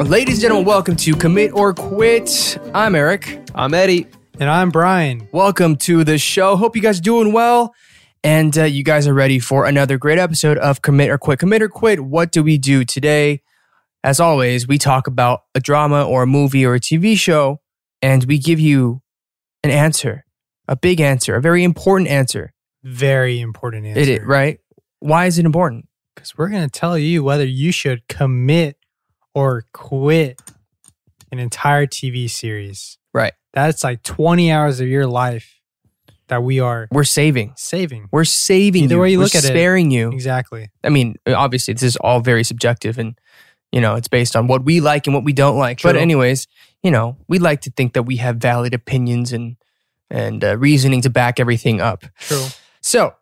Ladies and gentlemen, welcome to Commit or Quit. I'm Eric. I'm Eddie. And I'm Brian. Welcome to the show. Hope you guys are doing well. And you guys are ready for another great episode of Commit or Quit. Commit or Quit, what do we do today? As always, we talk about a drama or a movie or a TV show, and we give you an answer, a big answer, a very important answer. Very important answer. It is, right? Why is it important? Because we're going to tell you whether you should commit or quit an entire TV series. Right. That's like 20 hours of your life that we're saving. We're saving either you. Way you we're look at it. We're sparing you. Exactly. I mean, obviously, this is all very subjective and, you know, it's based on what we like and what we don't like. True. But anyways, you know, we like to think that we have valid opinions and reasoning to back everything up. True. So,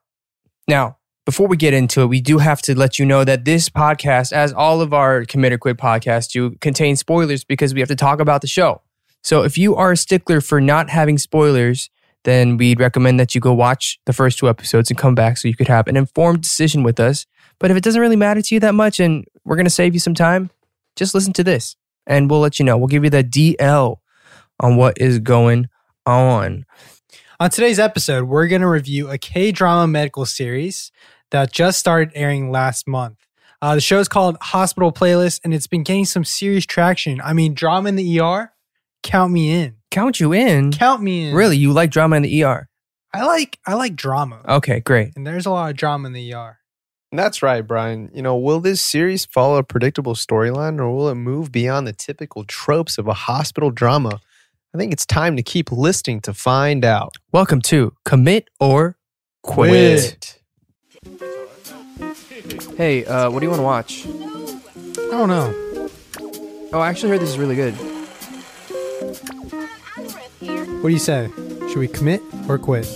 now, before we get into it, we do have to let you know that this podcast, as all of our Commit or Quit podcasts do, contain spoilers because we have to talk about the show. So if you are a stickler for not having spoilers, then we'd recommend that you go watch the first two episodes and come back so you could have an informed decision with us. But if it doesn't really matter to you that much and we're going to save you some time, just listen to this and we'll let you know. We'll give you the DL on what is going on. On today's episode, we're going to review a K-drama medical series that just started airing last month. The show is called Hospital Playlist, and it's been getting some serious traction. I mean, drama in the ER? Count me in. Count you in? Count me in. Really? You like drama in the ER? I like drama. Okay, great. And there's a lot of drama in the ER. That's right, Brian. You know, will this series follow a predictable storyline, or will it move beyond the typical tropes of a hospital drama? I think it's time to keep listening to find out. Welcome to Commit or Quit. Hey, what do you want to watch? I don't know. Oh, I actually heard this is really good. What do you say? Should we commit or quit?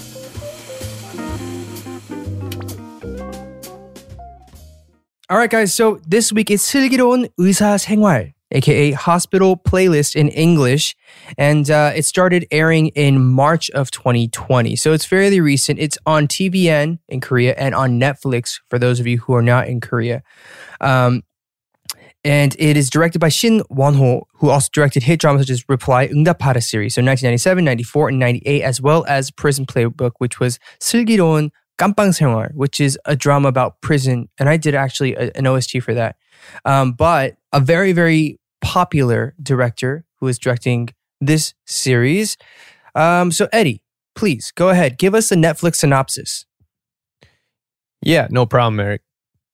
All right, guys. So this week it's 슬기로운 의사생활, aka Hospital Playlist in English, and it started airing in March of 2020, so it's fairly recent. It's on TVN in Korea and on Netflix for those of you who are not in Korea, and it is directed by Shin Wonho, who also directed hit dramas such as Reply, 응답하라 series, so 1997, 94, and 98, as well as Prison Playbook, which was 슬기로운 깜빵생활, which is a drama about prison, and I did actually an OST for that. But a very, very popular director who is directing this series. So Eddie, please go ahead. Give us a Netflix synopsis. Yeah, no problem, Eric.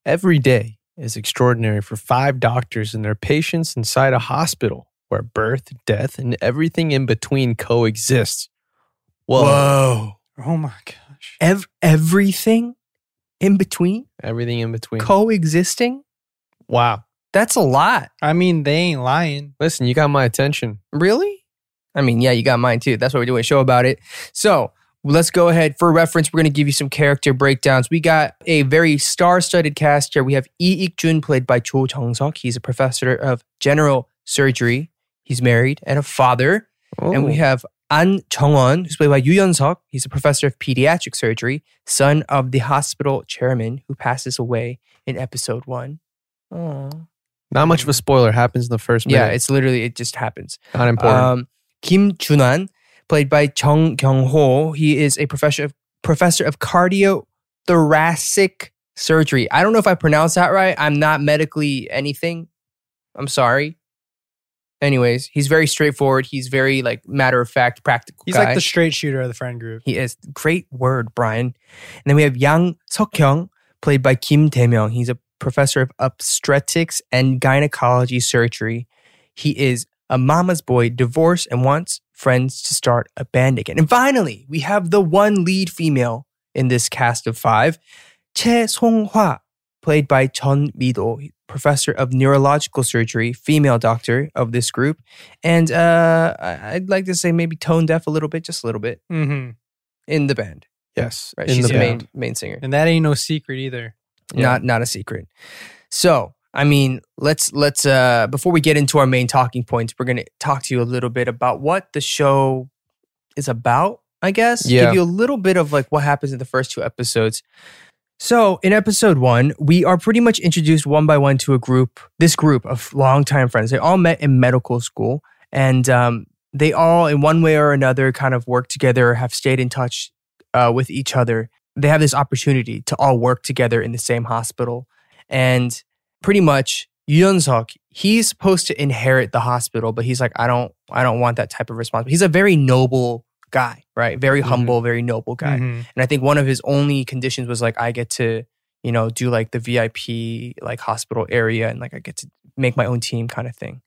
Every day is extraordinary for 5 doctors and their patients inside a hospital where birth, death, and everything in between coexists. Whoa. Oh my gosh. Everything in between? Everything in between. Coexisting? Wow. That's a lot. I mean, they ain't lying. Listen, you got my attention. Really? I mean, yeah, you got mine too. That's why we're doing a show about it. So let's go ahead. For reference, we're going to give you some character breakdowns. We got a very star-studded cast here. We have Lee Ik-jun, played by Jo Jung-seok. He's a professor of general surgery. He's married and a father. Oh. And we have An Jung-won, who's played by Yoo Yeon-seok. He's a professor of pediatric surgery, son of the hospital chairman who passes away in episode 1. Aww. Not much of a spoiler. Happens in the first minute. Yeah, it's literally, it just happens. Not important. Kim Junan, played by Jung Kyung Ho. He is a professor of cardiothoracic surgery. I don't know if I pronounced that right. I'm not medically anything. I'm sorry. Anyways, he's very straightforward. He's very like matter-of-fact, practical guy. He's like the straight shooter of the friend group. He is. Great word, Brian. And then we have Yang Seok-hyung, played by Kim Dae-myung. He's a professor of obstetrics and gynecology surgery. He is a mama's boy, divorced, and wants friends to start a band again. And finally, we have the one lead female in this cast of 5, Choi Song-hwa, played by Jeon Mi-do, professor of neurological surgery, female doctor of this group. And I'd like to say maybe tone deaf a little bit, just a little bit, in the band. Yes. Right? She's the main singer. And that ain't no secret either. Yeah. Not a secret. So, I mean, let's before we get into our main talking points, we're going to talk to you a little bit about what the show is about, I guess. Yeah. Give you a little bit of like what happens in the first two episodes. So in episode one, we are pretty much introduced one by one to this group of longtime friends. They all met in medical school, and they all in one way or another kind of work together or have stayed in touch with each other. They have this opportunity to all work together in the same hospital. And pretty much Yoo Yeon-seok, he's supposed to inherit the hospital, but he's like, I don't want that type of responsibility. He's a very noble guy, right? Very humble, very noble guy. And I think one of his only conditions was like, I get to, do like the VIP like hospital area, and like I get to make my own team kind of thing.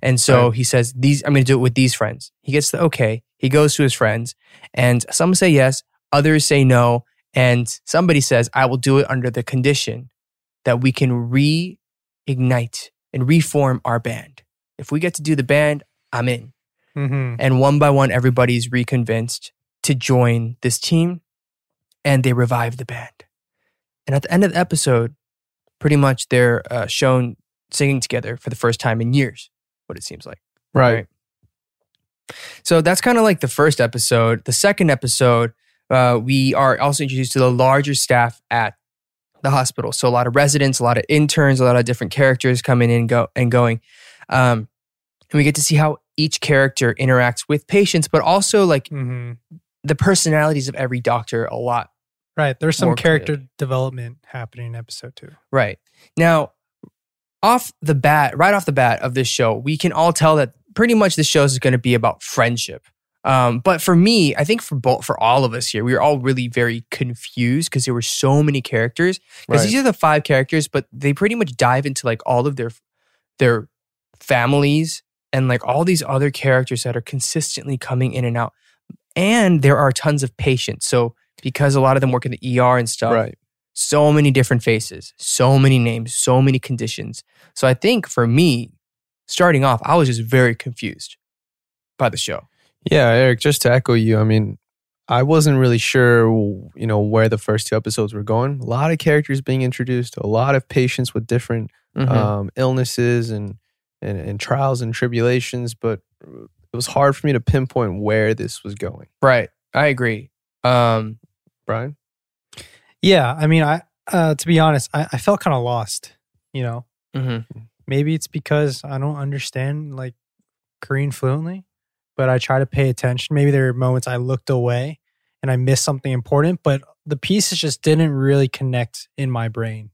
And so he says, I'm going to do it with these friends. He gets the okay. He goes to his friends, and some say yes, others say no. And somebody says, I will do it under the condition that we can reignite and reform our band. If we get to do the band, I'm in. And one by one, everybody's reconvinced to join this team, and they revive the band. And at the end of the episode, pretty much they're shown singing together for the first time in years, what it seems like. Right. So that's kind of like the first episode. The second episode, we are also introduced to the larger staff at the hospital. So a lot of residents, a lot of interns, a lot of different characters coming in and going. And we get to see how each character interacts with patients, but also like the personalities of every doctor a lot. Right. There's some character development happening in episode two. Right. Now, right off the bat of this show, we can all tell that pretty much this show is going to be about friendship. But for me, I think for all of us here, we were all really very confused because there were so many characters. Because these are the five characters, but they pretty much dive into like all of their families and like all these other characters that are consistently coming in and out. And there are tons of patients. So because a lot of them work in the ER and stuff, so many different faces, so many names, so many conditions. So I think for me, starting off, I was just very confused by the show. Yeah, Eric, just to echo you, I mean, I wasn't really sure, where the first two episodes were going. A lot of characters being introduced, a lot of patients with different illnesses and trials and tribulations, but it was hard for me to pinpoint where this was going. Right, I agree. Brian? Yeah, I mean, to be honest, I felt kind of lost, Maybe it's because I don't understand, like, Korean fluently. But I try to pay attention. Maybe there were moments I looked away and I missed something important, but the pieces just didn't really connect in my brain.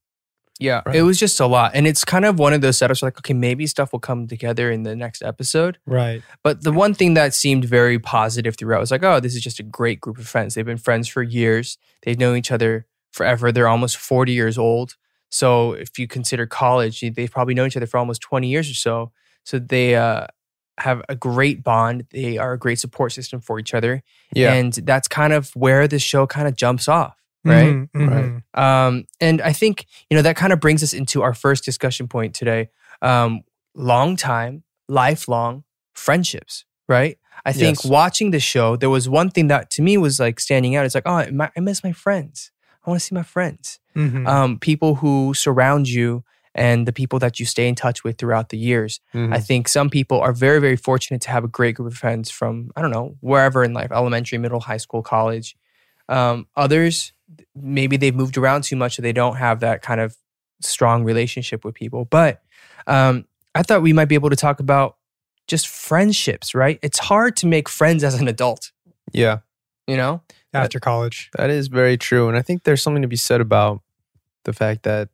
Yeah, right? It was just a lot. And it's kind of one of those setups where like, okay, maybe stuff will come together in the next episode. Right. But the one thing that seemed very positive throughout was like, oh, this is just a great group of friends. They've been friends for years. They've known each other forever. They're almost 40 years old. So if you consider college, they've probably known each other for almost 20 years or so. So they... have a great bond. They are a great support system for each other. Yeah. And that's kind of where the show kind of jumps off, right? Right. And I think, that kind of brings us into our first discussion point today. Long time, lifelong friendships, right? I think watching the show, there was one thing that to me was like standing out. It's like, oh, I miss my friends. I want to see my friends. People who surround you and the people that you stay in touch with throughout the years. I think some people are very, very fortunate to have a great group of friends from, I don't know, wherever in life, elementary, middle, high school, college. Others, maybe they've moved around too much so they don't have that kind of strong relationship with people. But I thought we might be able to talk about just friendships, right? It's hard to make friends as an adult. Yeah. After college. That is very true. And I think there's something to be said about the fact that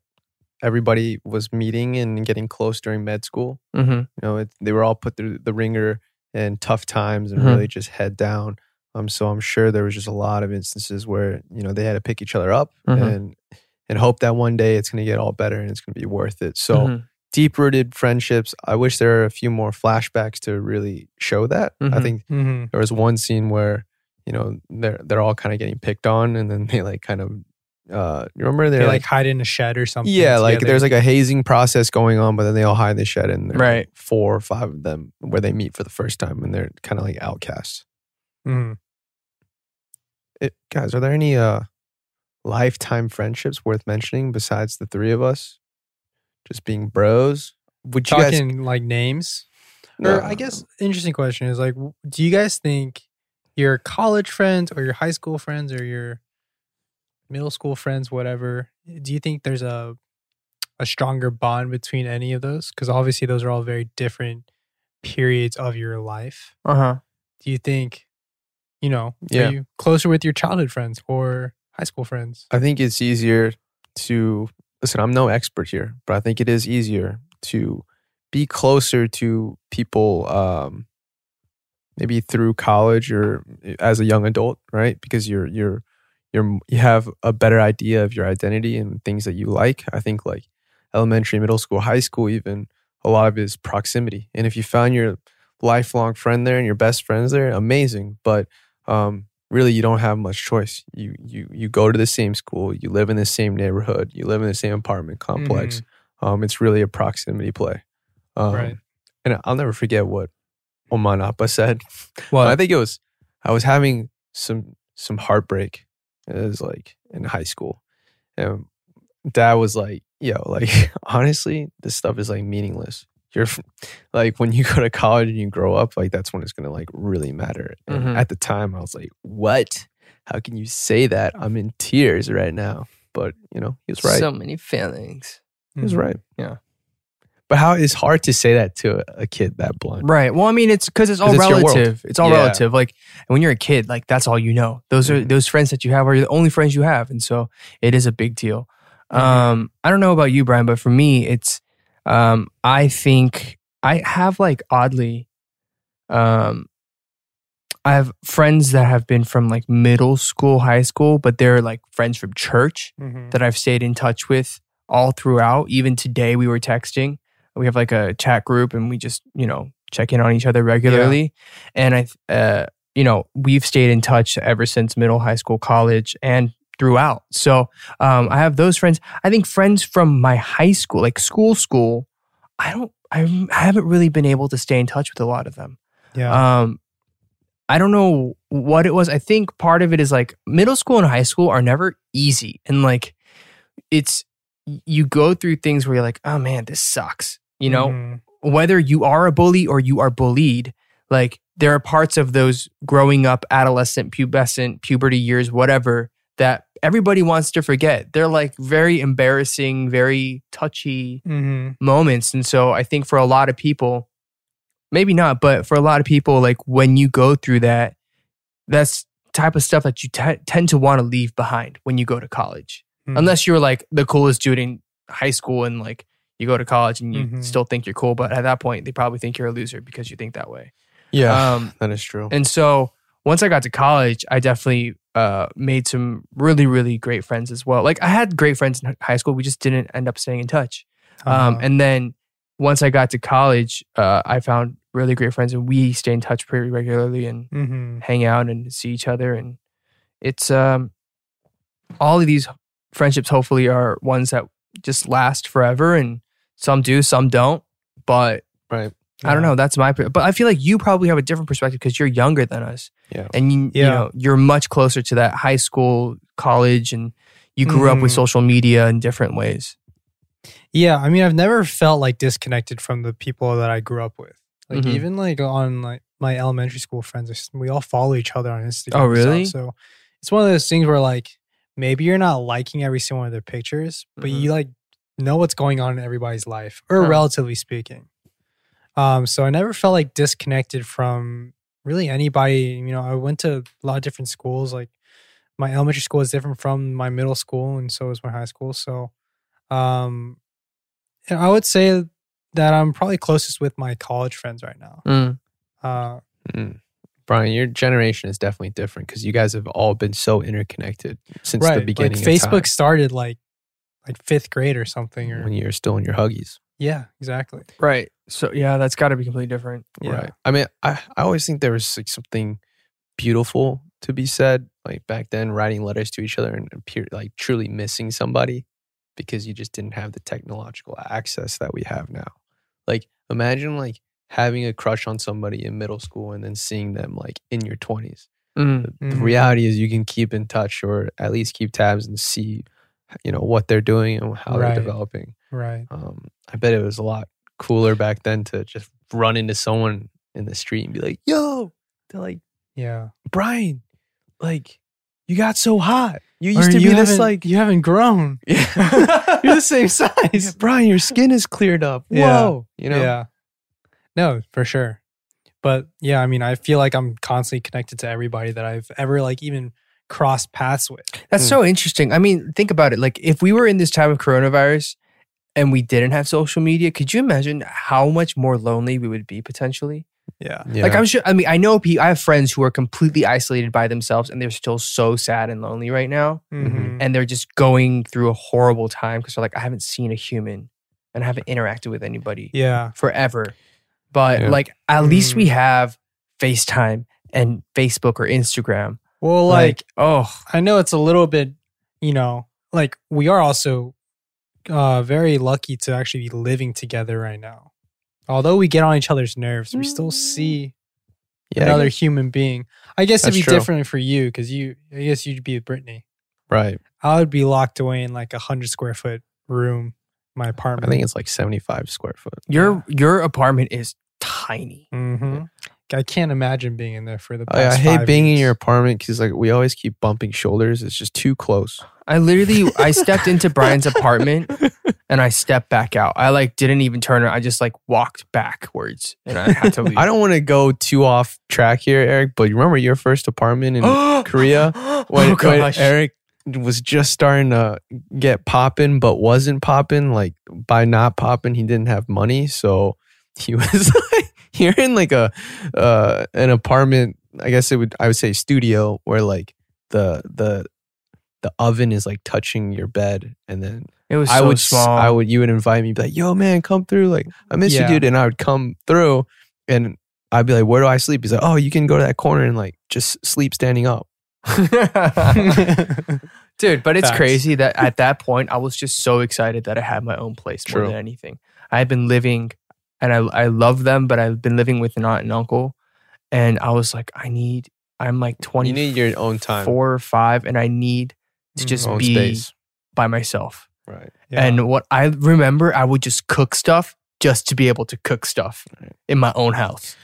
everybody was meeting and getting close during med school. They were all put through the ringer and tough times and really just head down. So I'm sure there was just a lot of instances where, they had to pick each other up and hope that one day it's going to get all better and it's going to be worth it. So deep-rooted friendships. I wish there were a few more flashbacks to really show that. I think there was one scene where, they're all kind of getting picked on and then they like kind of You remember they're like hide in a shed or something. Yeah, together. Like there's like a hazing process going on, but then they all hide in the shed, and there's like 4 or 5 of them where they meet for the first time, and they're kind of like outcasts. Mm-hmm. Guys, are there any lifetime friendships worth mentioning besides the three of us just being bros? Would you talking guys, like names? No. Or I guess interesting question is like, do you guys think your college friends or your high school friends or your middle school friends, whatever, do you think there's a stronger bond between any of those? Because obviously those are all very different periods of your life. Uh-huh. Do you think, you know, are you closer with your childhood friends or high school friends? I think it's easier to, listen, I'm no expert here, but I think it is easier to be closer to people maybe through college or as a young adult, right? Because you have a better idea of your identity and things that you like. I think like elementary, middle school, high school, even a lot of it is proximity. And if you found your lifelong friend there and your best friends there, amazing. But really, you don't have much choice. You go to the same school, you live in the same neighborhood, you live in the same apartment complex. It's really a proximity play. Right. And I'll never forget what Oman Appa said. What? I think it was, I was having some heartbreak. It was like in high school. And Dad was like, yo, like, honestly, this stuff is like meaningless. You're like, when you go to college and you grow up, like, that's when it's going to like really matter. And at the time, I was like, what? How can you say that? I'm in tears right now. But, you know, he was right. So many feelings. He was right. Yeah. But how it's hard to say that to a kid that blunt. Right. Well, I mean, it's because it's all relative. It's all relative. Like when you're a kid, like that's all you know. Those are those friends that you have are the only friends you have. And so it is a big deal. I don't know about you, Brian, but for me, it's, I think I have like oddly, I have friends that have been from like middle school, high school, but they're like friends from church that I've stayed in touch with all throughout. Even today we were texting. We have like a chat group and we just, you know, check in on each other regularly. Yeah. And you know, we've stayed in touch ever since middle, high school, college and throughout. So I have those friends. I think friends from my high school, like school, I haven't really been able to stay in touch with a lot of them. Yeah. I don't know what it was. I think part of it is like middle school and high school are never easy. And like, you go through things where you're like, oh man, this sucks. You know, whether you are a bully or you are bullied, like there are parts of those growing up, adolescent, pubescent, puberty years, whatever, that everybody wants to forget. They're like very embarrassing, very touchy moments. And so I think for a lot of people, maybe not, but for a lot of people, like when you go through that, that's type of stuff that you tend to want to leave behind when you go to college. Unless you're like the coolest dude in high school and like you go to college and you still think you're cool. But at that point, they probably think you're a loser because you think that way. Yeah, that is true. And so once I got to college, I definitely made some really, really great friends as well. Like I had great friends in high school. We just didn't end up staying in touch. And then once I got to college, I found really great friends and we stay in touch pretty regularly and hang out and see each other. And it's all of these friendships hopefully are ones that just last forever, and some do, some don't. But I don't know. That's my. But I feel like you probably have a different perspective because you're younger than us, and you know, you're much closer to that high school, college, and you grew up with social media in different ways. Yeah, I mean, I've never felt like disconnected from the people that I grew up with. Like even like on like my elementary school friends, we all follow each other on Instagram. Oh, really? So it's one of those things where like. Maybe you're not liking every single one of their pictures, but you like know what's going on in everybody's life, or relatively speaking. So I never felt like disconnected from really anybody. You know, I went to a lot of different schools. Like my elementary school is different from my middle school, and so is my high school. So, and I would say that I'm probably closest with my college friends right now. Brian, your generation is definitely different because you guys have all been so interconnected since the beginning like of Facebook time. Started like 5th grade or something. Or when you were still in your huggies. Yeah, exactly. Right. So yeah, that's got to be completely different. Yeah. Right. I mean, I always think there was like something beautiful to be said. Like back then, writing letters to each other and like truly missing somebody because you just didn't have the technological access that we have now. Like imagine like having a crush on somebody in middle school and then seeing them like in your 20s. The reality is you can keep in touch or at least keep tabs and see, you know, what they're doing and how they're developing. Right. I bet it was a lot cooler back then to just run into someone in the street and be like, yo, they're like, yeah, Brian, like you got so hot. You used to be this like... You haven't grown. Yeah. You're the same size. Yeah, Brian, your skin is cleared up. Yeah. Whoa. You know? Yeah. No, for sure. But yeah, I mean, I feel like I'm constantly connected to everybody that I've ever like even crossed paths with. That's so interesting. I mean, think about it. Like if we were in this time of coronavirus and we didn't have social media, could you imagine how much more lonely we would be potentially? Yeah. Like I'm sure, I mean, I know people, I have friends who are completely isolated by themselves and they're still so sad and lonely right now. Mm-hmm. And they're just going through a horrible time because they're like, I haven't seen a human and I haven't interacted with anybody forever. But like, at least we have FaceTime and Facebook or Instagram. Well, I know it's a little bit, you know, like we are also very lucky to actually be living together right now. Although we get on each other's nerves, we still see another human being. I guess it'd be different for you because I guess you'd be with Brittany. Right. I would be locked away in like 100 square foot room. My apartment. I think it's like 75 square foot. Your apartment is tiny. Mm-hmm. I can't imagine being in there for the past I hate 5 being years. In your apartment because like we always keep bumping shoulders. It's just too close. I stepped into Brian's apartment and I stepped back out. I like didn't even turn around. I just like walked backwards and I had to leave. I don't want to go too off track here, Eric, but you remember your first apartment in Korea when Eric was just starting to get popping but wasn't popping. Like by not popping, he didn't have money, so he was like, you're in like a an apartment, I guess I would say studio, where like the oven is like touching your bed, and then it was small. You would invite me, be like, yo man, come through, like I miss you dude, and I would come through and I'd be like, where do I sleep? He's like, oh, you can go to that corner and like just sleep standing up. Dude, but it's crazy that at that point I was just so excited that I had my own place more than anything. I've been living, and I love them, but I've been living with an aunt and uncle, and I was like, I'm like 20. You need your own time, 4 or 5, and I need to just be space by myself. Right. Yeah. And what I remember, I would just cook stuff just to be able to cook stuff in my own house.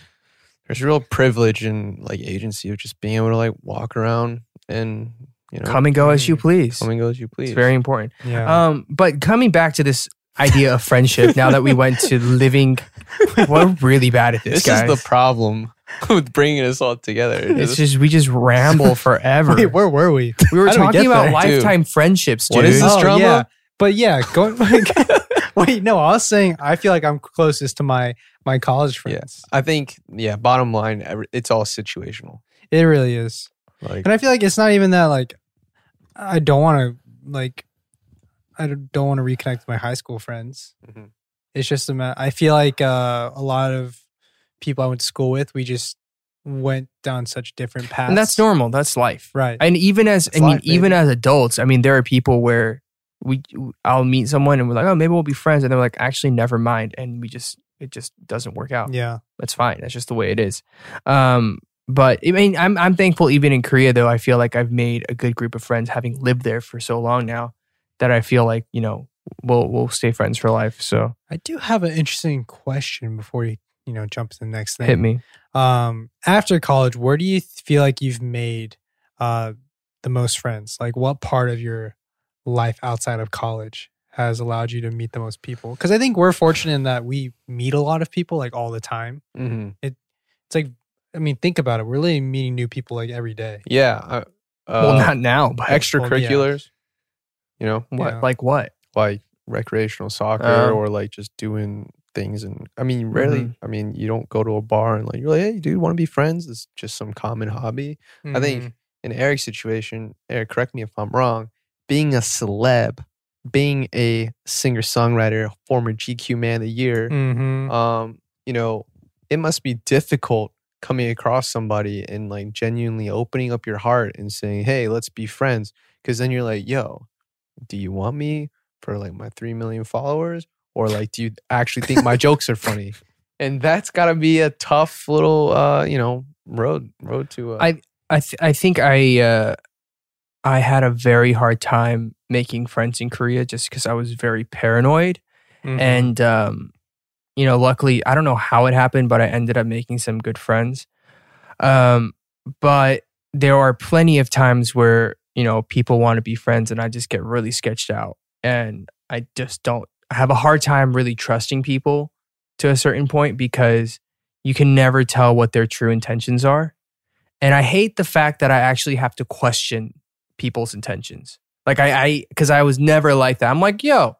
There's real privilege in like agency of just being able to like walk around and, you know, come and go as you please. It's very important. Yeah. But coming back to this idea of friendship, now that we went to living, we're really bad at this, guys. This is the problem with bringing us all together. It's just, we just ramble forever. Wait, where were we? We were talking about lifetime friendships, dude. What is this drama? Yeah. But yeah, going like, wait, no, I was saying I feel like I'm closest to my college friends. Yeah, I think, bottom line, it's all situational. It really is. Like, and I feel like it's not even that, like, I don't want to reconnect with my high school friends. Mm-hmm. It's just, I feel like a lot of people I went to school with, we just went down such different paths. And that's normal. That's life. Right. And even as adults, I mean, there are people where I'll meet someone and we're like, oh, maybe we'll be friends. And they're like, actually, never mind. And it just doesn't work out. Yeah. That's fine. That's just the way it is. But I mean, I'm thankful even in Korea, though, I feel like I've made a good group of friends having lived there for so long now that I feel like, you know, we'll stay friends for life. So I do have an interesting question before you jump to the next thing. Hit me. After college, where do you feel like you've made the most friends? Like what part of your life outside of college has allowed you to meet the most people? Because I think we're fortunate in that we meet a lot of people like all the time. Mm-hmm. It's like, I mean, think about it. We're really meeting new people like every day. Yeah. Well, not now, but extracurriculars. Yeah. You know, like what? Like recreational soccer or like just doing things. And I mean, rarely. Mm-hmm. I mean, you don't go to a bar and like you're like, hey, dude, want to be friends? It's just some common hobby. Mm-hmm. I think in Eric's situation, Eric, correct me if I'm wrong. Being a celeb, being a singer-songwriter, former GQ Man of the Year, you know, it must be difficult coming across somebody and like genuinely opening up your heart and saying, hey, let's be friends. Because then you're like, yo, do you want me for like my 3 million followers? Or like, do you actually think my jokes are funny? And that's got to be a tough little, road to. I think I had a very hard time making friends in Korea just because I was very paranoid. Mm-hmm. And, luckily, I don't know how it happened, but I ended up making some good friends. But there are plenty of times where, people want to be friends and I just get really sketched out. And I just have a hard time really trusting people to a certain point because you can never tell what their true intentions are. And I hate the fact that I actually have to question people's intentions. Like because I was never like that. I'm like, yo,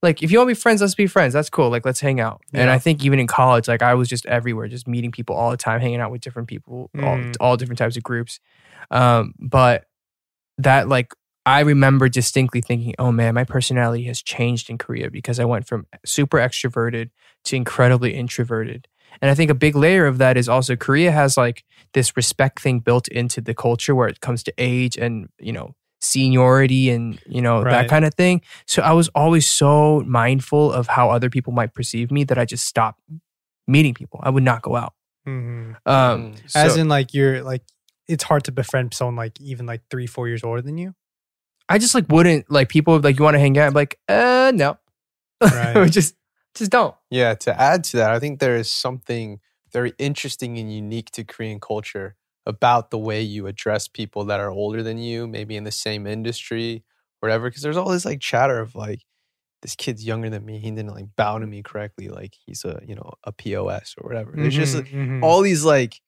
like if you want to be friends, let's be friends. That's cool. Like, let's hang out. Yeah. And I think even in college, like I was just everywhere, just meeting people all the time, hanging out with different people, all different types of groups. But that like, I remember distinctly thinking, oh man, my personality has changed in Korea because I went from super extroverted to incredibly introverted. And I think a big layer of that is also Korea has like this respect thing built into the culture where it comes to age and, seniority and, that kind of thing. So I was always so mindful of how other people might perceive me that I just stopped meeting people. I would not go out. Mm-hmm. It's hard to befriend someone like even like 3-4 years older than you. I just like wouldn't like people like you want to hang out. I'm like, no, right. Just don't. Yeah. To add to that, I think there is something very interesting and unique to Korean culture about the way you address people that are older than you, maybe in the same industry, whatever. Because there's all this like chatter of like, this kid's younger than me. He didn't like bow to me correctly. Like he's a POS or whatever. There's all these like,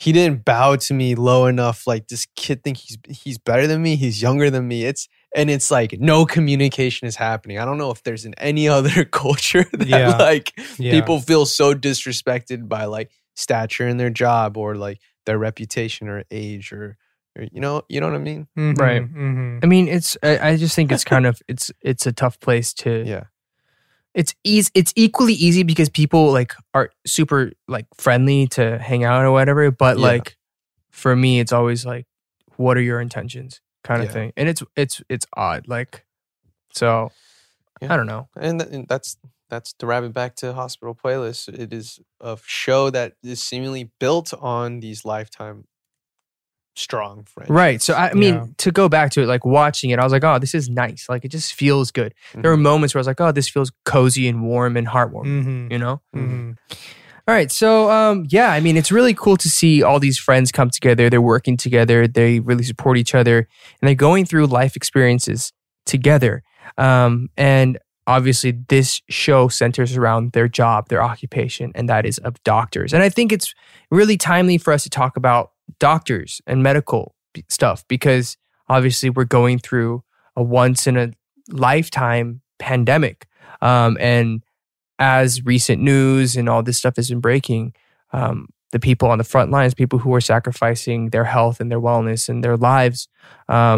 he didn't bow to me low enough. Like this kid thinks he's better than me. He's younger than me. It's like no communication is happening. I don't know if there's in any other culture that people feel so disrespected by like stature in their job or like their reputation or age or you know what I mean? Mm-hmm. Right. Mm-hmm. I mean, I just think it's kind of, it's a tough place to, It's equally easy because people like are super like friendly to hang out or whatever. But like for me, it's always like, what are your intentions? Kind of thing. And it's odd. Like, so I don't know. And that's to wrap it back to Hospital Playlist. It is a show that is seemingly built on these lifetime strong friends. Right. So I mean, to go back to it, like watching it, I was like, oh, this is nice. Like it just feels good. Mm-hmm. There were moments where I was like, oh, this feels cozy and warm and heartwarming, Mm-hmm. All right. So I mean, it's really cool to see all these friends come together. They're working together. They really support each other and they're going through life experiences together. And obviously this show centers around their job, their occupation, and that is of doctors. And I think it's really timely for us to talk about doctors and medical stuff because obviously we're going through a once in a lifetime pandemic. And as recent news and all this stuff has been breaking, the people on the front lines, people who are sacrificing their health and their wellness and their lives, a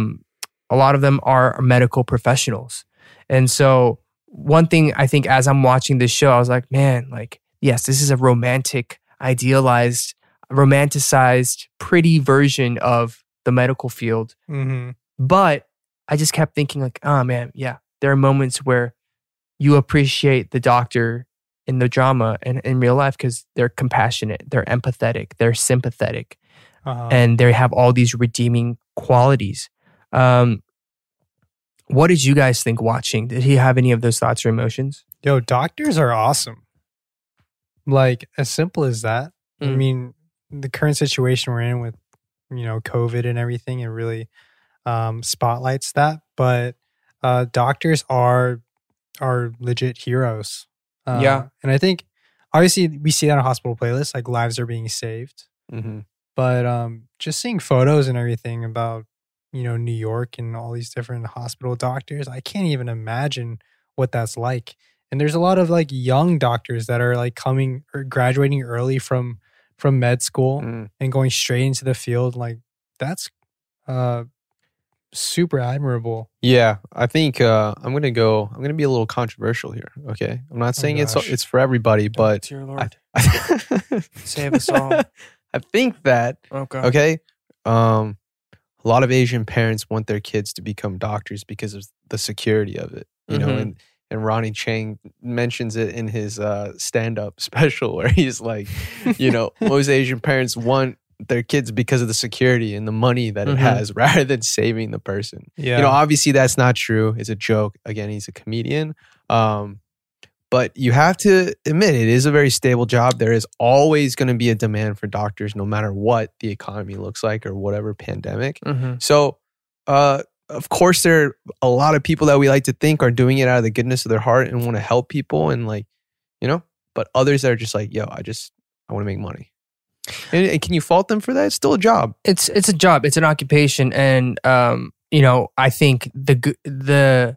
lot of them are medical professionals. And so one thing I think as I'm watching this show, I was like, man, like, yes, this is a romanticized, pretty version of the medical field. Mm-hmm. But I just kept thinking like, oh man, yeah, there are moments where you appreciate the doctor in the drama and in real life because they're compassionate, they're empathetic, they're sympathetic, and they have all these redeeming qualities. What did you guys think watching? Did he have any of those thoughts or emotions? Yo, doctors are awesome. Like, as simple as that. Mm. I mean, the current situation we're in with, COVID and everything, it really spotlights that. But doctors are legit heroes. And I think, obviously, we see that on Hospital Playlist, like lives are being saved. Mm-hmm. But just seeing photos and everything about, New York and all these different hospital doctors, I can't even imagine what that's like. And there's a lot of like young doctors that are like coming or graduating early from med school and going straight into the field. Like that's super admirable. Yeah, I think I'm gonna be a little controversial here. Okay, I'm not saying it's for everybody, but dear Lord, save us all. I think that a lot of Asian parents want their kids to become doctors because of the security of it, you know. And Ronnie Chang mentions it in his stand-up special where he's like, you know, most Asian parents want their kids because of the security and the money that it has rather than saving the person. Yeah. You know, obviously that's not true. It's a joke. Again, he's a comedian. But you have to admit, it is a very stable job. There is always going to be a demand for doctors no matter what the economy looks like or whatever pandemic. So, of course, there are a lot of people that we like to think are doing it out of the goodness of their heart and want to help people and, like, you know, but others that are just like, yo, I want to make money. And can you fault them for that? It's still a job. It's a job. It's an occupation. And, you know, I think the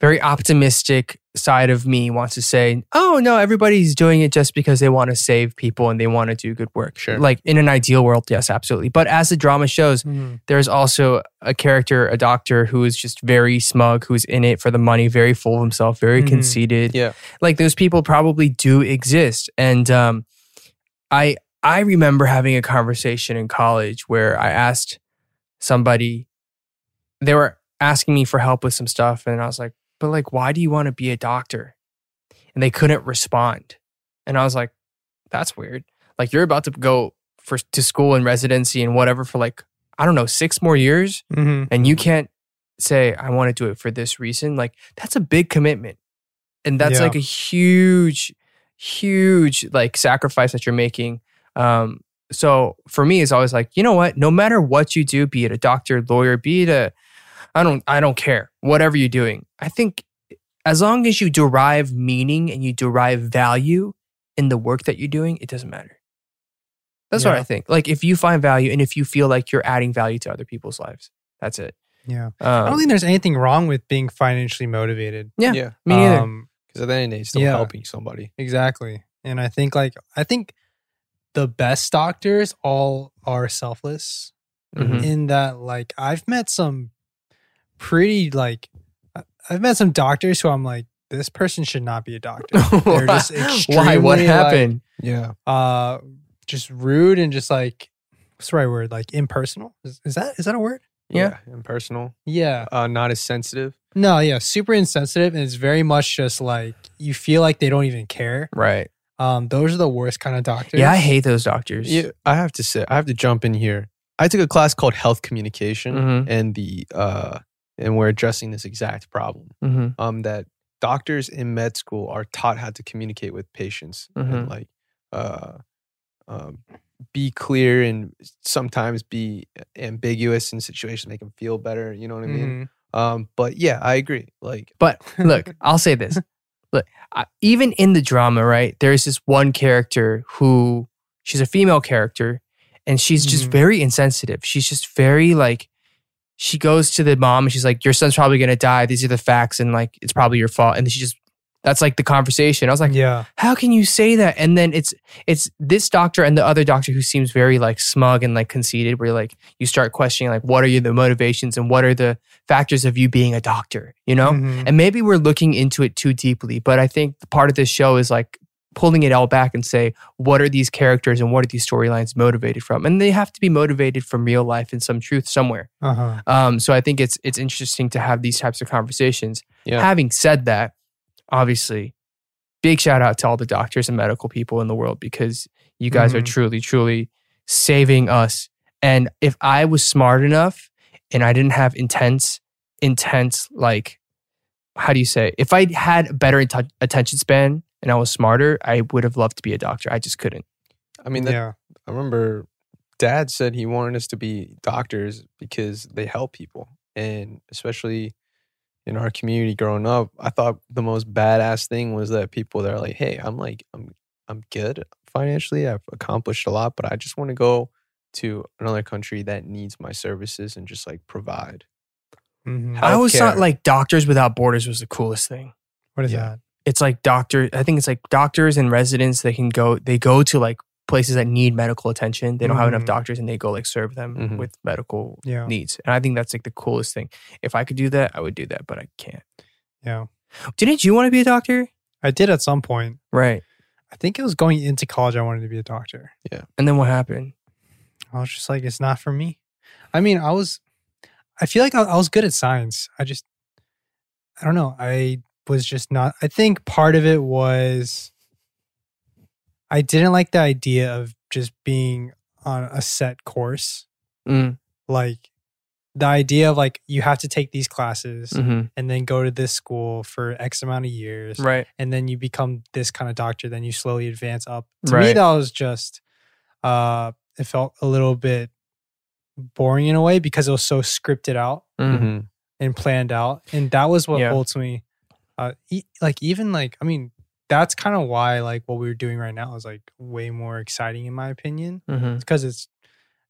very optimistic side of me wants to say, oh, no, everybody's doing it just because they want to save people and they want to do good work. Sure. Like, in an ideal world, yes, absolutely. But as the drama shows, there's also a character, a doctor, who is just very smug, who's in it for the money, very full of himself, very conceited. Yeah. Like, those people probably do exist. And I remember having a conversation in college where I asked somebody, they were asking me for help with some stuff. And I was like, but like, why do you want to be a doctor? And they couldn't respond. And I was like, that's weird. Like, you're about to go to school and residency and whatever for like, I don't know, 6 more years. And you can't say, I want to do it for this reason. Like, that's a big commitment. And that's like a huge, huge like sacrifice that you're making. So for me, it's always like, you know what? No matter what you do, be it a doctor, lawyer, be it a, I don't care. Whatever you're doing. I think as long as you derive meaning and you derive value in the work that you're doing, it doesn't matter. That's what I think. Like, if you find value and if you feel like you're adding value to other people's lives, that's it. Yeah. I don't think there's anything wrong with being financially motited. Yeah. Me neither. Because at the end of the day, it's still helping somebody. Exactly. And I think the best doctors all are selfless in that, like, I've met some doctors who I'm like, this person should not be a doctor. They're just extremely why? What happened? Just rude and just like, what's the right word? Like, impersonal? Is that a word? Yeah, impersonal. Yeah. Not as sensitive. No, yeah, super insensitive, and it's very much just like you feel like they don't even care. Right. Those are the worst kind of doctors. Yeah, I hate those doctors. Yeah, I have to jump in here. I took a class called Health Communication, and we're addressing this exact problem. That doctors in med school are taught how to communicate with patients and be clear and sometimes be ambiguous in situations to make them feel better. You know what I mean? But yeah, I agree. But look, I'll say this. Look, even in the drama, right, there's this one character who, she's a female character, and she's just very insensitive. She's just very like, she goes to the mom and she's like, your son's probably going to die. These are the facts and like, it's probably your fault. And she just, that's like the conversation. I was like, how can you say that? And then it's this doctor and the other doctor who seems very like smug and like conceited, where like you start questioning like, what are the motivations and what are the factors of you being a doctor, you know? And maybe we're looking into it too deeply, but I think part of this show is like pulling it all back and say, what are these characters and what are these storylines motivated from? And they have to be motivated from real life and some truth somewhere. So I think it's interesting to have these types of conversations. Yeah. Having said that, obviously, big shout out to all the doctors and medical people in the world, because you guys are truly, truly saving us. And if I was smart enough and I didn't have intense, like, how do you say? If I had a better attention span and I was smarter, I would have loved to be a doctor. I just couldn't. I mean, I remember Dad said he wanted us to be doctors because they help people. And especially in our community growing up, I thought the most badass thing was that people that are like, hey, I'm good financially. I've accomplished a lot, but I just want to go to another country that needs my services and just like provide. I always thought like Doctors Without Borders was the coolest thing. What is that? It's like I think it's like doctors and residents. They go to like places that need medical attention. They don't have enough doctors and they go like serve them with medical needs. And I think that's like the coolest thing. If I could do that, I would do that, but I can't. Yeah. Didn't you want to be a doctor? I did at some point. Right. I think it was going into college I wanted to be a doctor. Yeah. And then what happened? I was just like, it's not for me. I mean, I feel like I was good at science. I don't know. I was just not, I think part of it was I didn't like the idea of just being on a set course. Like the idea of like, you have to take these classes and then go to this school for X amount of years. Right. And then you become this kind of doctor. Then you slowly advance up. To me, that was just, it felt a little bit boring in a way because it was so scripted out and planned out. And that was what holds me. I mean, that's kind of why like what we're doing right now is like way more exciting in my opinion. It's because it's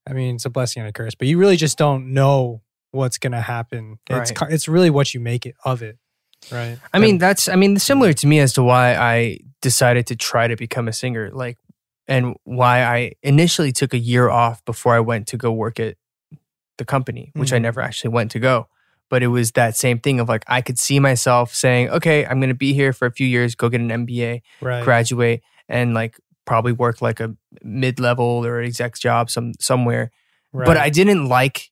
a blessing and a curse, but you really just don't know what's going to happen. Right. It's really what you make of it. Right. I mean, similar to me as to why I decided to try to become a singer, like, and why I initially took a year off before I went to go work at the company, which I never actually went to go. But it was that same thing of like, I could see myself saying, okay, I'm going to be here for a few years, go get an MBA, graduate, and like probably work like a mid-level or exec job somewhere. Right. But I didn't like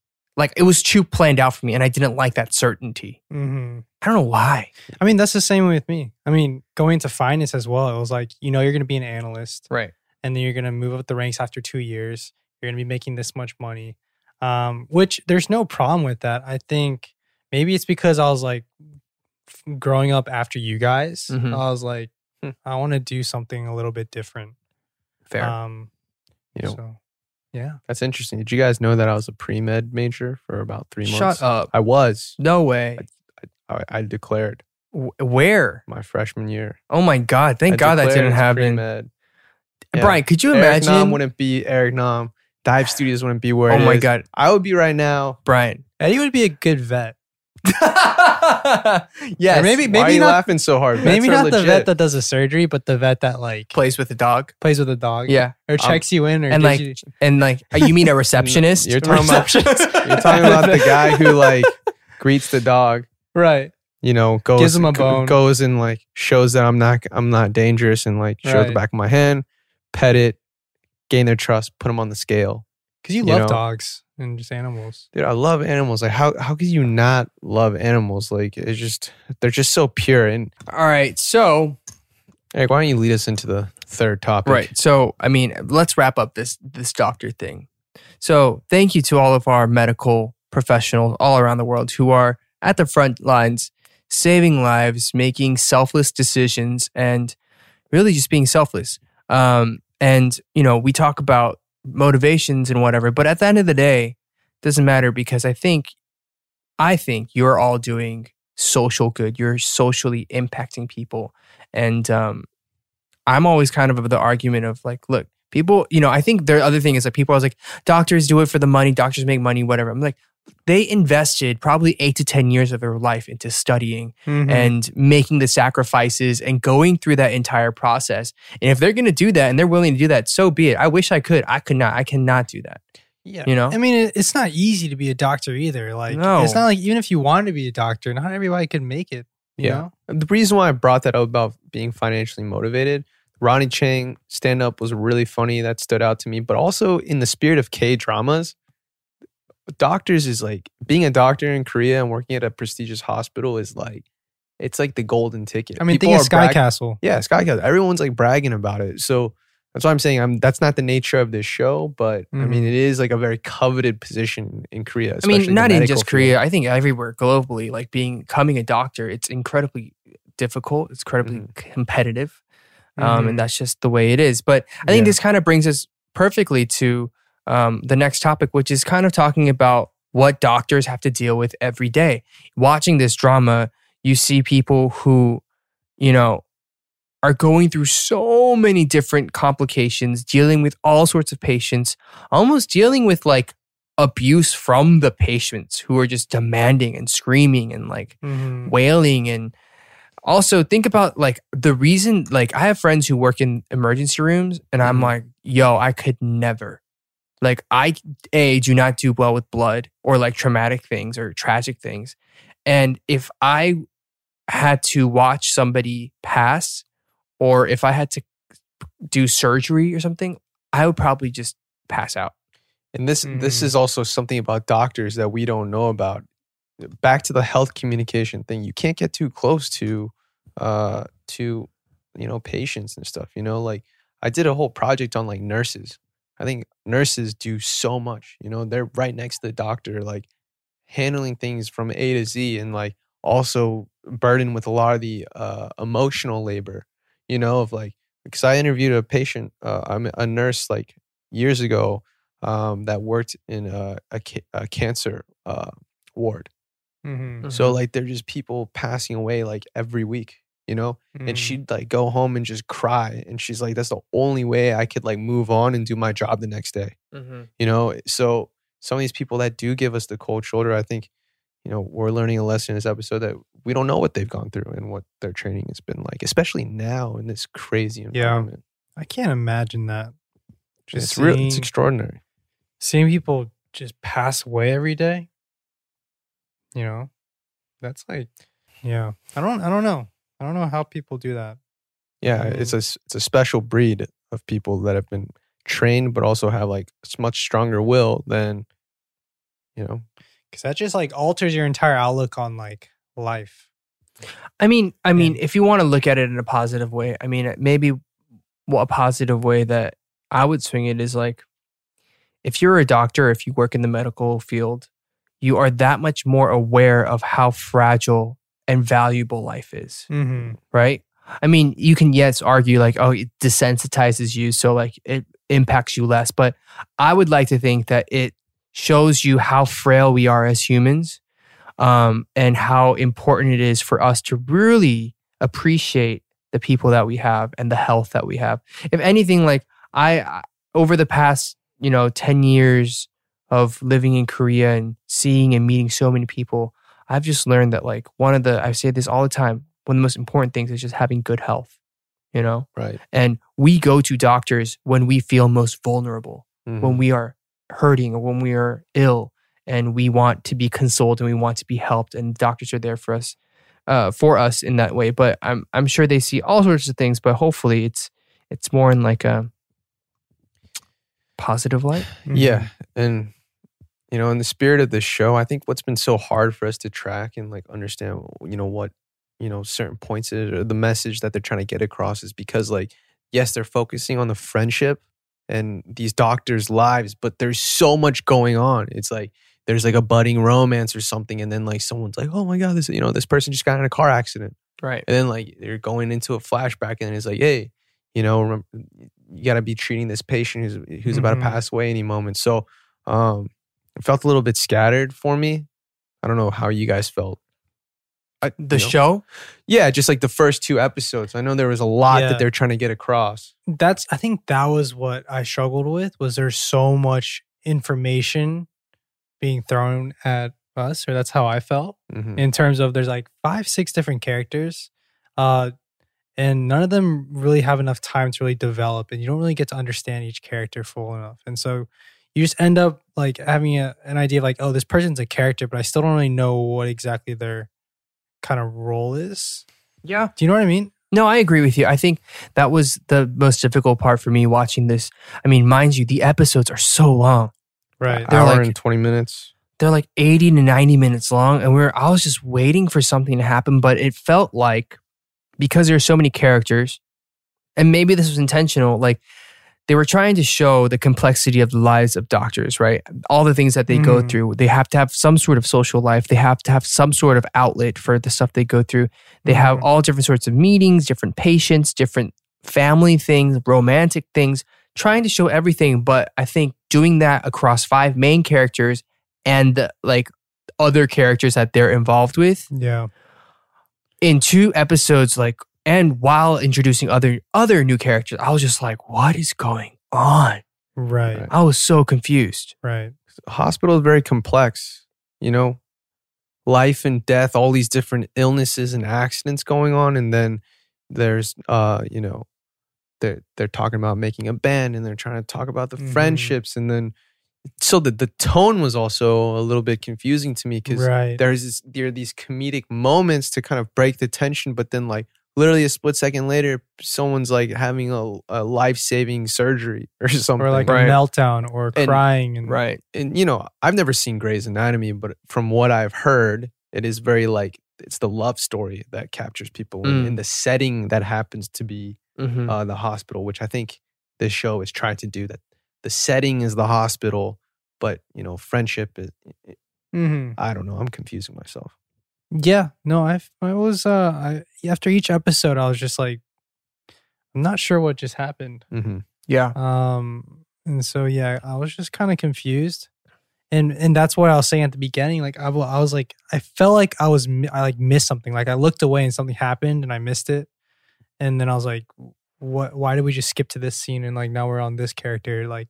it was too planned out for me and I didn't like that certainty. I don't know why. I mean, that's the same with me. I mean, going into finance as well, it was like, you know, you're going to be an analyst. Right. And then you're going to move up the ranks after 2 years. You're going to be making this much money, which there's no problem with that. I think... Maybe it's because I was like growing up after you guys. I was like, I want to do something a little bit different. Fair. That's interesting. Did you guys know that I was a pre-med major for about 3 months? Shut up. I was. No way. I declared. Where? My freshman year. Oh my God. Thank God that didn't happen. Yeah. Brian, could you imagine? Eric Nam. Dive Studios wouldn't be where it is. Oh my God. I would be right now. Brian. Eddie would be a good vet. Yes. Or maybe why are you laughing so hard? Maybe not legit. The vet that does a surgery, but the vet that like plays with a dog. Yeah, or checks you in, or and like you mean a receptionist? You're talking about the guy who like greets the dog, right? You know, gives him a bone, goes and like shows that I'm not dangerous, and like shows the back of my hand, pet it, gain their trust, put them on the scale. Because you love dogs. And just animals. Dude, I love animals. Like, how could you not love animals? Like, it's just, they're just so pure. And all right, so... Eric, why don't you lead us into the third topic? Right, so, I mean, let's wrap up this doctor thing. So, thank you to all of our medical professionals all around the world who are at the front lines, saving lives, making selfless decisions, and really just being selfless. And, you know, we talk about motivations and whatever, but at the end of the day, it doesn't matter because I think you're all doing social good. You're socially impacting people, and I'm always kind of the argument of like, look, people. You know, I think the other thing is that people are like, doctors do it for the money. Doctors make money, whatever. I'm like, they invested probably 8 to 10 years of their life into studying and making the sacrifices and going through that entire process. And if they're going to do that and they're willing to do that, so be it. I wish I could. I could not. I cannot do that. Yeah. You know? I mean, it's not easy to be a doctor either. Like, It's not like even if you wanted to be a doctor, not everybody could make it. You know? The reason why I brought that up about being financially motivated, Ronnie Chang stand-up was really funny. That stood out to me. But also in the spirit of K-dramas, doctors is like being a doctor in Korea and working at a prestigious hospital is like, it's like the golden ticket. I mean, think of Sky Castle. Yeah, Sky Castle. Everyone's like bragging about it. So that's why I'm saying that's not the nature of this show, but I mean, it is like a very coveted position in Korea. I mean, not in just Korea. I think everywhere globally, like becoming a doctor, it's incredibly difficult. It's incredibly competitive. And that's just the way it is. But I think this kind of brings us perfectly to the next topic, which is kind of talking about what doctors have to deal with every day. Watching this drama, you see people who, you know, are going through so many different complications, dealing with all sorts of patients, almost dealing with like abuse from the patients who are just demanding and screaming and like wailing and Also, think about like the reason, like I have friends who work in emergency rooms and I'm like, yo, I could never. Like I, do not do well with blood or like traumatic things or tragic things. And if I had to watch somebody pass or if I had to do surgery or something, I would probably just pass out. And this is also something about doctors that we don't know about. Back to the health communication thing. You can't get too close to you know, patients and stuff. You know, like I did a whole project on like nurses. I think nurses do so much. You know, they're right next to the doctor, like handling things from A to Z, and like also burdened with a lot of the emotional labor. You know, of like, because I interviewed a patient, a nurse like years ago that worked in a cancer ward. Mm-hmm. So like they're just people passing away like every week, you know, and she'd like go home and just cry, and she's like, that's the only way I could like move on and do my job the next day. You know, so some of these people that do give us the cold shoulder, I think, you know, we're learning a lesson in this episode that we don't know what they've gone through and what their training has been like, especially now in this crazy environment. I can't imagine that. It's real, it's extraordinary seeing people just pass away every day. You know, that's like, yeah, I don't know how people do that. Yeah, I mean, it's a special breed of people that have been trained, but also have like a much stronger will than, you know, because that just like alters your entire outlook on like life. I mean, if you want to look at it in a positive way, I mean, maybe a positive way that I would swing it is like, if you're a doctor, if you work in the medical field, you are that much more aware of how fragile and valuable life is, right? I mean, you can, yes, argue like, oh, it desensitizes you, so like it impacts you less. But I would like to think that it shows you how frail we are as humans, and how important it is for us to really appreciate the people that we have and the health that we have. If anything, like I, over the past, you know, 10 years, of living in Korea and seeing and meeting so many people, I've just learned that like I say this all the time, one of the most important things is just having good health, you know? Right. And we go to doctors when we feel most vulnerable, when we are hurting or when we are ill and we want to be consoled and we want to be helped, and doctors are there for us in that way. But I'm sure they see all sorts of things, but hopefully it's more in like a positive light. Yeah. And you know, in the spirit of the show, I think what's been so hard for us to track and like understand, you know, what, you know, certain points is, or the message that they're trying to get across, is because like, yes, they're focusing on the friendship and these doctors' lives, but there's so much going on. It's like, there's like a budding romance or something. And then like someone's like, oh my God, this, you know, this person just got in a car accident. Right. And then like, they're going into a flashback and it's like, hey, you know, remember, you got to be treating this patient who's about to pass away any moment. So, it felt a little bit scattered for me. I don't know how you guys felt. Show? Yeah, just like the first two episodes. I know there was a lot that they're trying to get across. I think that was what I struggled with, was there's so much information being thrown at us, or that's how I felt, in terms of there's like 5-6 different characters. And none of them really have enough time to really develop, and you don't really get to understand each character full enough. And so you just end up like having an idea of like, oh, this person's a character, but I still don't really know what exactly their kind of role is. Yeah. Do you know what I mean? No, I agree with you. I think that was the most difficult part for me watching this. I mean, mind you, the episodes are so long. Right. They're an hour and 20 minutes. They're like 80 to 90 minutes long. And I was just waiting for something to happen, but it felt like, because there's so many characters, and maybe this was intentional, like they were trying to show the complexity of the lives of doctors, right? All the things that they go through. They have to have some sort of social life. They have to have some sort of outlet for the stuff they go through. They have all different sorts of meetings, different patients, different family things, romantic things, trying to show everything. But I think doing that across 5 main characters and the, like, other characters that they're involved with. Yeah. In 2 episodes, like, and while introducing other new characters, I was just like, what is going on? Right. I was so confused. Right. Hospital is very complex, you know? life and death, all these different illnesses and accidents going on. And then there's, you know, they're talking about making a band, and they're trying to talk about the friendships. And then, so the tone was also a little bit confusing to me, because there are these comedic moments to kind of break the tension. But then, like, literally a split second later, someone's like having a life-saving surgery or something. Or like a meltdown or crying. And, you know, I've never seen Grey's Anatomy, but from what I've heard, it is very like, it's the love story that captures people in the setting that happens to be the hospital, which I think this show is trying to do that. The setting is the hospital, but, you know, friendship is, I don't know. I'm confusing myself. Yeah. No, I was, after each episode, I was just like, I'm not sure what just happened. Yeah. And so, yeah, I was just kind of confused. And that's what I was saying at the beginning. Like, I was like, I felt like I missed something. Like, I looked away and something happened and I missed it. And then I was like, why did we just skip to this scene and like now we're on this character? Like,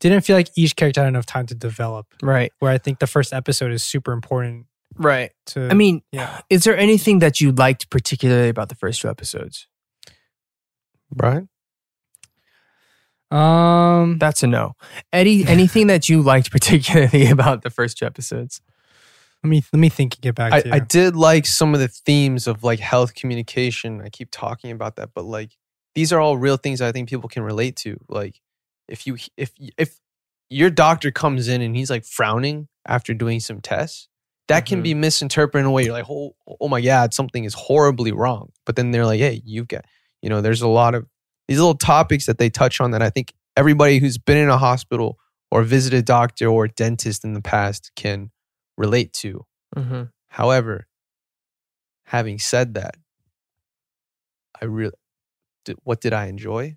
didn't feel like each character had enough time to develop. Right. Where I think the first episode is super important. Right. I mean, is there anything that you liked particularly about the first two episodes? Brian? That's a no. Eddie, anything that you liked particularly about the first two episodes? Let me think and get back to you. I did like some of the themes of like health communication. I keep talking about that, but like, these are all real things I think people can relate to. Like, if your doctor comes in and he's like frowning after doing some tests, that can be misinterpreted in a way. You're like, oh my God, something is horribly wrong. But then they're like, hey, you've got, you know, there's a lot of these little topics that they touch on that I think everybody who's been in a hospital or visited a doctor or a dentist in the past can relate to. However, having said that, what did I enjoy?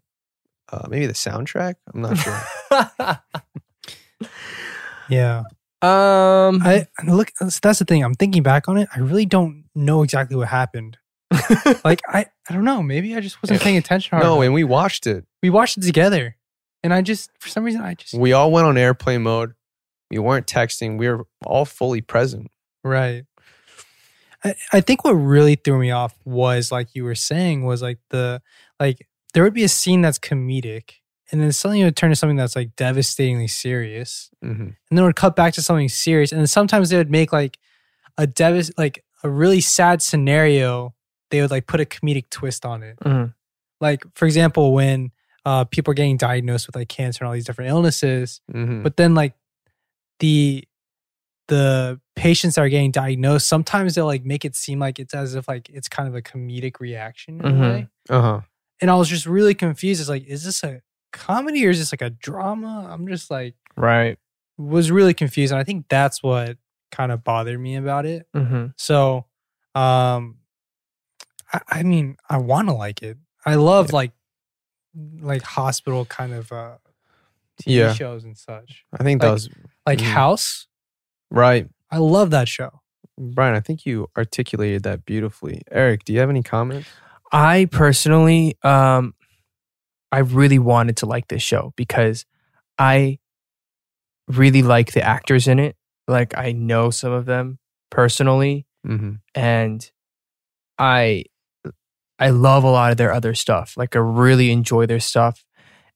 Maybe the soundtrack? I'm not sure. Yeah. So that's the thing. I'm thinking back on it. I really don't know exactly what happened. Like, I don't know. Maybe I just wasn't paying attention hard enough. And we watched it. We watched it together. And I just, for some reason, we all went on airplane mode. We weren't texting. We were all fully present. Right. I think what really threw me off was, like you were saying, was like there would be a scene that's comedic, and then suddenly it would turn to something that's like devastatingly serious, and then it would cut back to something serious, and then sometimes they would make like a really sad scenario. They would like put a comedic twist on it, like for example when people are getting diagnosed with like cancer and all these different illnesses, but then like the patients that are getting diagnosed, sometimes they'll like make it seem like it's as if like it's kind of a comedic reaction in a way. And I was just really confused. It's like, is this a comedy or is this like a drama? I'm just like, was really confused. And I think that's what kind of bothered me about it. So, I mean, I want to like it. I love like hospital kind of TV shows and such. I think that was like House. Right. I love that show. Brian, I think you articulated that beautifully. Eric, do you have any comments? I personally, I really wanted to like this show because I really like the actors in it. Like, I know some of them personally. And I love a lot of their other stuff. Like, I really enjoy their stuff.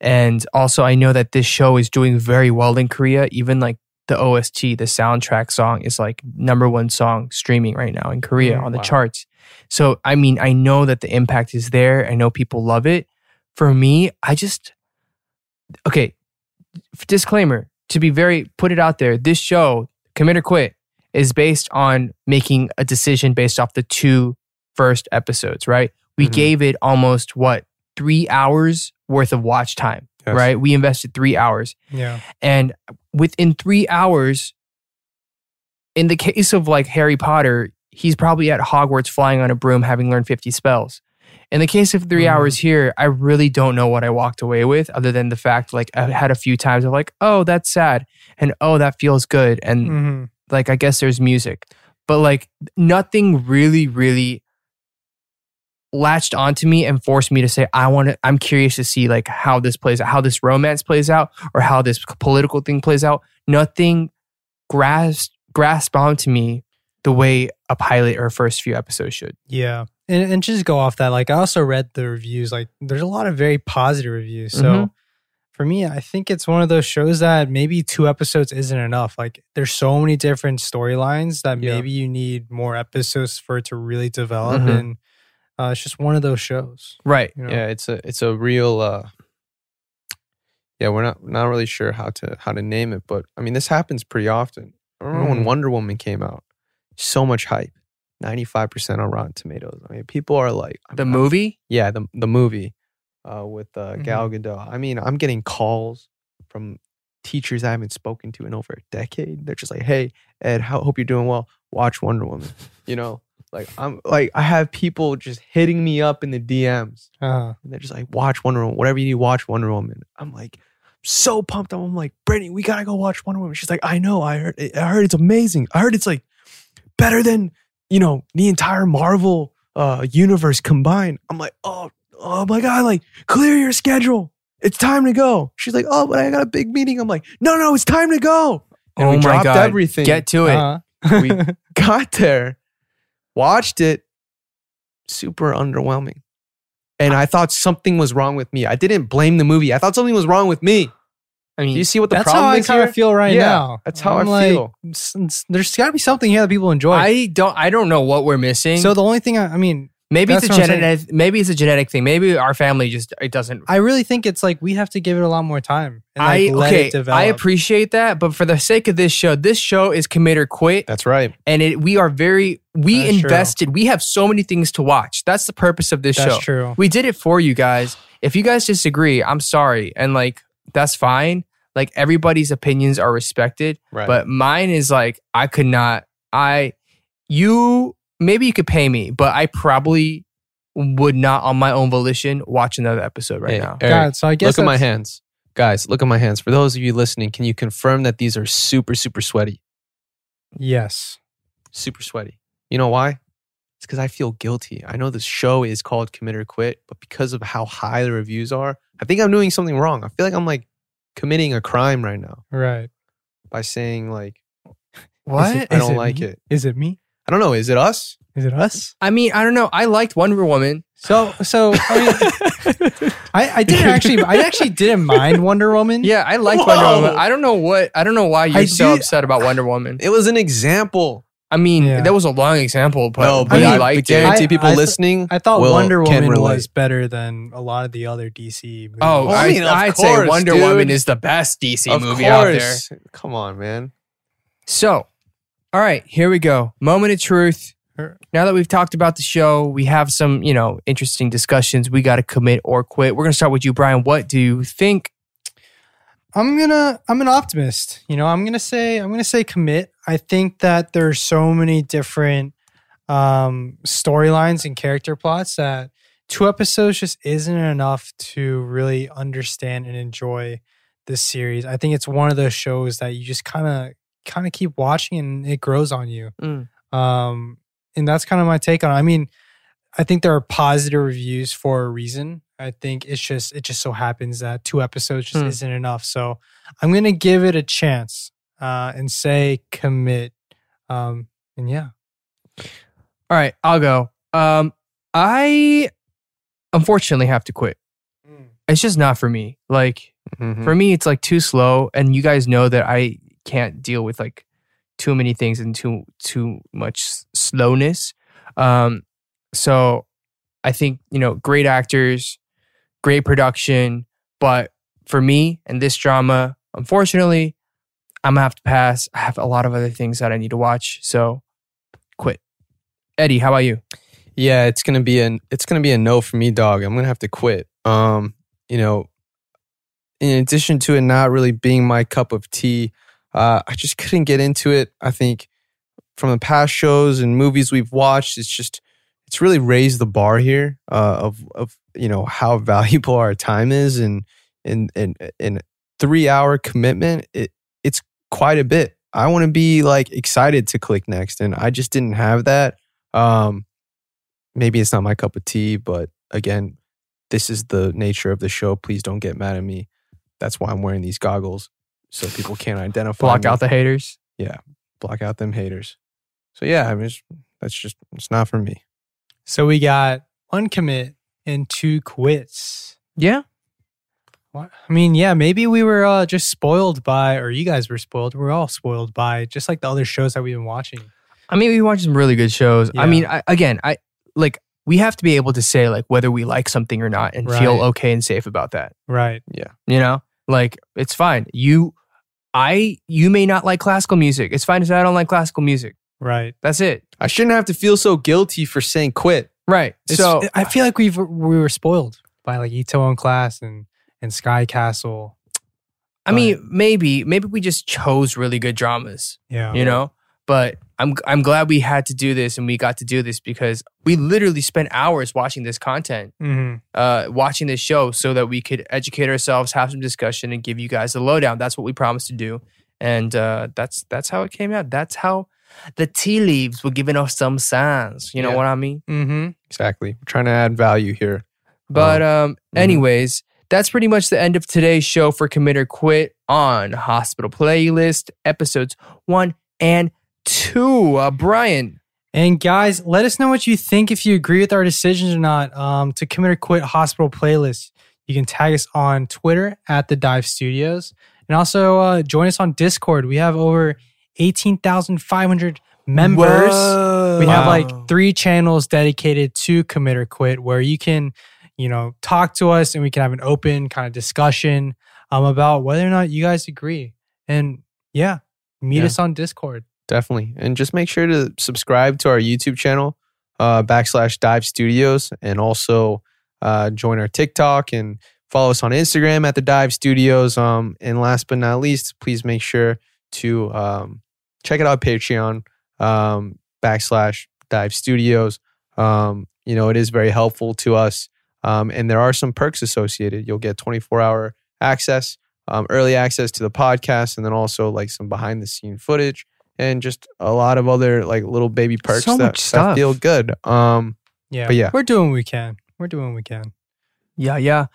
And also, I know that this show is doing very well in Korea, even like the OST, the soundtrack song, is like #1 song streaming right now in Korea on the charts. So, I mean, I know that the impact is there. I know people love it. For me, I just... Okay, disclaimer. To be very... Put it out there. This show, Commit or Quit, is based on making a decision based off the two first episodes, right? We gave it almost, 3 hours worth of watch time. Yes. Right? We invested 3 hours. Yeah. And within 3 hours, in the case of like Harry Potter, he's probably at Hogwarts flying on a broom having learned 50 spells. In the case of 3 hours here, I really don't know what I walked away with other than the fact like I had a few times of like, oh, that's sad. And oh, that feels good. And like, I guess there's music. But like nothing really, really latched onto me and forced me to say, I'm curious to see like how this plays out, how this romance plays out, or how this political thing plays out. Nothing grasped onto me the way a pilot or first few episodes should. Yeah. And just go off that, like, I also read the reviews. Like, there's a lot of very positive reviews. So for me, I think it's one of those shows that maybe 2 episodes isn't enough. Like, there's so many different storylines that maybe you need more episodes for it to really develop. And it's just one of those shows. Right. You know? Yeah, it's a real... yeah, we're not really sure how to name it, but I mean, this happens pretty often. I remember when Wonder Woman came out, so much hype, 95% on Rotten Tomatoes. I mean, people are like... The movie? Yeah, the movie with Gal Gadot. I mean, I'm getting calls from teachers I haven't spoken to in over a decade. They're just like, hey, Ed, hope you're doing well. Watch Wonder Woman. You know? Like, I have people just hitting me up in the DMs. And they're just like, watch Wonder Woman. Whatever you need, watch Wonder Woman. I'm like... so pumped up. I'm like, Brittany, we gotta go watch Wonder Woman. She's like, I know. I heard it's amazing. I heard it's like better than, you know, the entire Marvel universe combined. I'm like, oh my God, like, clear your schedule. It's time to go. She's like, oh, but I got a big meeting. I'm like, no, it's time to go. And we dropped everything. Get to it. We got there, watched it. Super underwhelming. And I thought something was wrong with me. I didn't blame the movie. I thought something was wrong with me. I mean, do you see what the problem is? That's how I feel right now. That's how I feel. There's got to be something here that people enjoy. I don't know what we're missing. So the only thing I mean, maybe it's a genetic thing. Maybe our family it doesn't. I really think it's like we have to give it a lot more time. And let it develop. I appreciate that, but for the sake of this show is Commit or Quit. That's right. And we have so many things to watch. That's the purpose of this show. That's true. We did it for you guys. If you guys disagree, I'm sorry. And like, that's fine. Like, everybody's opinions are respected. Right. But mine is like, I could not, maybe you could pay me, but I probably would not on my own volition watch another episode now. Eric, God, so I guess look at my hands. Guys, look at my hands. For those of you listening, can you confirm that these are super, super sweaty? Yes. Super sweaty. You know why? It's because I feel guilty. I know this show is called Commit or Quit, but because of how high the reviews are, I think I'm doing something wrong. I feel like I'm like committing a crime right now. Right. By saying like, what? I don't like it. Is it me? I don't know. Is it us? I mean, I don't know. I liked Wonder Woman. So I mean, I actually didn't mind Wonder Woman. Yeah, I liked Wonder Woman. I don't know why you're so upset about Wonder Woman. It was an example. I mean, that was a long example, but I liked it. Guarantee people listening. I thought Wonder Woman was better than a lot of the other DC movies. Oh, I'd say Wonder Woman is the best DC movie out there. Come on, man. So, all right, here we go. Moment of truth. Now that we've talked about the show, we have some, you know, interesting discussions. We got to commit or quit. We're going to start with you, Brian. What do you think? I'm an optimist. You know, I'm going to say commit. I think that there's so many different storylines and character plots that 2 episodes just isn't enough to really understand and enjoy this series. I think it's one of those shows that you just kind of keep watching and it grows on you. And that's kind of my take on it. I mean, I think there are positive reviews for a reason. I think it just so happens that 2 episodes just isn't enough. So I'm going to give it a chance and say commit. And yeah. All right, I'll go. I unfortunately have to quit. It's just not for me. Like, for me, it's like too slow. And you guys know that I can't deal with like too many things and too much slowness. So I think, you know, great actors, great production, but for me and this drama, unfortunately, I'm gonna have to pass. I have a lot of other things that I need to watch, so quit. Eddie, how about you? Yeah, it's gonna be a no for me, dog. I'm gonna have to quit. You know, in addition to it not really being my cup of tea, I just couldn't get into it. I think from the past shows and movies we've watched, it's really raised the bar here of you know how valuable our time is, and 3-hour commitment. It's quite a bit. I want to be like excited to click next, and I just didn't have that. Maybe it's not my cup of tea, but again, this is the nature of the show. Please don't get mad at me. That's why I'm wearing these goggles. So people can't identify. Block out the haters. Yeah. Block out them haters. So yeah, I mean, it's not for me. So we got 1 commit and 2 quits. Yeah. What? I mean, yeah, maybe we were just spoiled by, or you guys were spoiled. We're all spoiled by just like the other shows that we've been watching. I mean, we watched some really good shows. Yeah. I mean, I like, we have to be able to say like whether we like something or not and feel okay and safe about that. Right. Yeah. You know, like it's fine. You may not like classical music. It's fine if I don't like classical music. Right. That's it. I shouldn't have to feel so guilty for saying quit. Right. So I feel like we were spoiled by like Itaewon Class and Sky Castle. I mean, maybe we just chose really good dramas. Yeah. You know? But I'm glad we had to do this and we got to do this because we literally spent hours watching this content, watching this show so that we could educate ourselves, have some discussion, and give you guys the lowdown. That's what we promised to do. And that's how it came out. That's how the tea leaves were giving us some signs. You know what I mean? Mm-hmm. Exactly. We're trying to add value here. But anyways, that's pretty much the end of today's show for Commit or Quit on Hospital Playlist, episodes 1 and 2, Brian. And guys, let us know what you think, if you agree with our decisions or not, to Commit or Quit Hospital Playlist. You can tag us on Twitter at the Dive Studios. And also join us on Discord. We have over 18,500 members. Whoa. We have like 3 channels dedicated to Commit or Quit where you can, talk to us and we can have an open kind of discussion about whether or not you guys agree. And yeah, meet us on Discord. Definitely. And just make sure to subscribe to our YouTube channel, /Dive Studios. And also join our TikTok and follow us on Instagram at the Dive Studios. And last but not least, please make sure to check it out, Patreon, /Dive Studios. It is very helpful to us. And there are some perks associated. You'll get 24-hour access, early access to the podcast, and then also like some behind-the-scene footage. And just a lot of other like little baby perks that feel good. We're doing what we can. Yeah.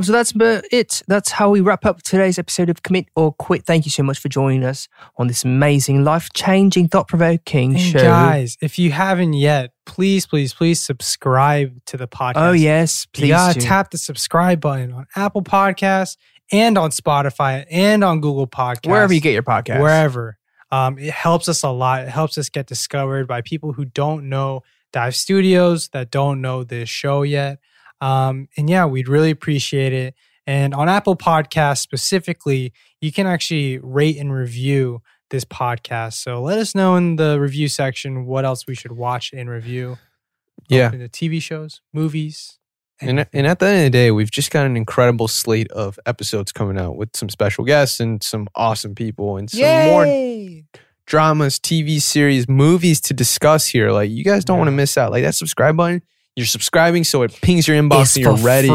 So that's it. That's how we wrap up today's episode of Commit or Quit. Thank you so much for joining us on this amazing, life-changing, thought-provoking show. Guys, if you haven't yet, please subscribe to the podcast. Oh, yes. Please tap the subscribe button on Apple Podcasts and on Spotify and on Google Podcasts. Wherever you get your podcast. Wherever. It helps us a lot. It helps us get discovered by people who don't know Dive Studios, that don't know this show yet. And yeah, we'd really appreciate it. And on Apple Podcasts specifically, you can actually rate and review this podcast. So let us know in the review section what else we should watch and review. Yeah. The TV shows, movies. And at the end of the day, we've just got an incredible slate of episodes coming out with some special guests and some awesome people and some more dramas, TV series, movies to discuss here. Like, you guys don't want to miss out. Like, that subscribe button, you're subscribing so it pings your inbox and you're ready.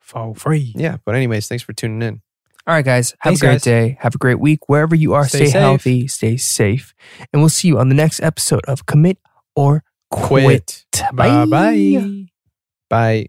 For free. Yeah, but anyways, thanks for tuning in. All right, guys. Have a great day. Have a great week. Wherever you are, stay healthy, stay safe. And we'll see you on the next episode of Commit or Quit. Bye-bye. Bye.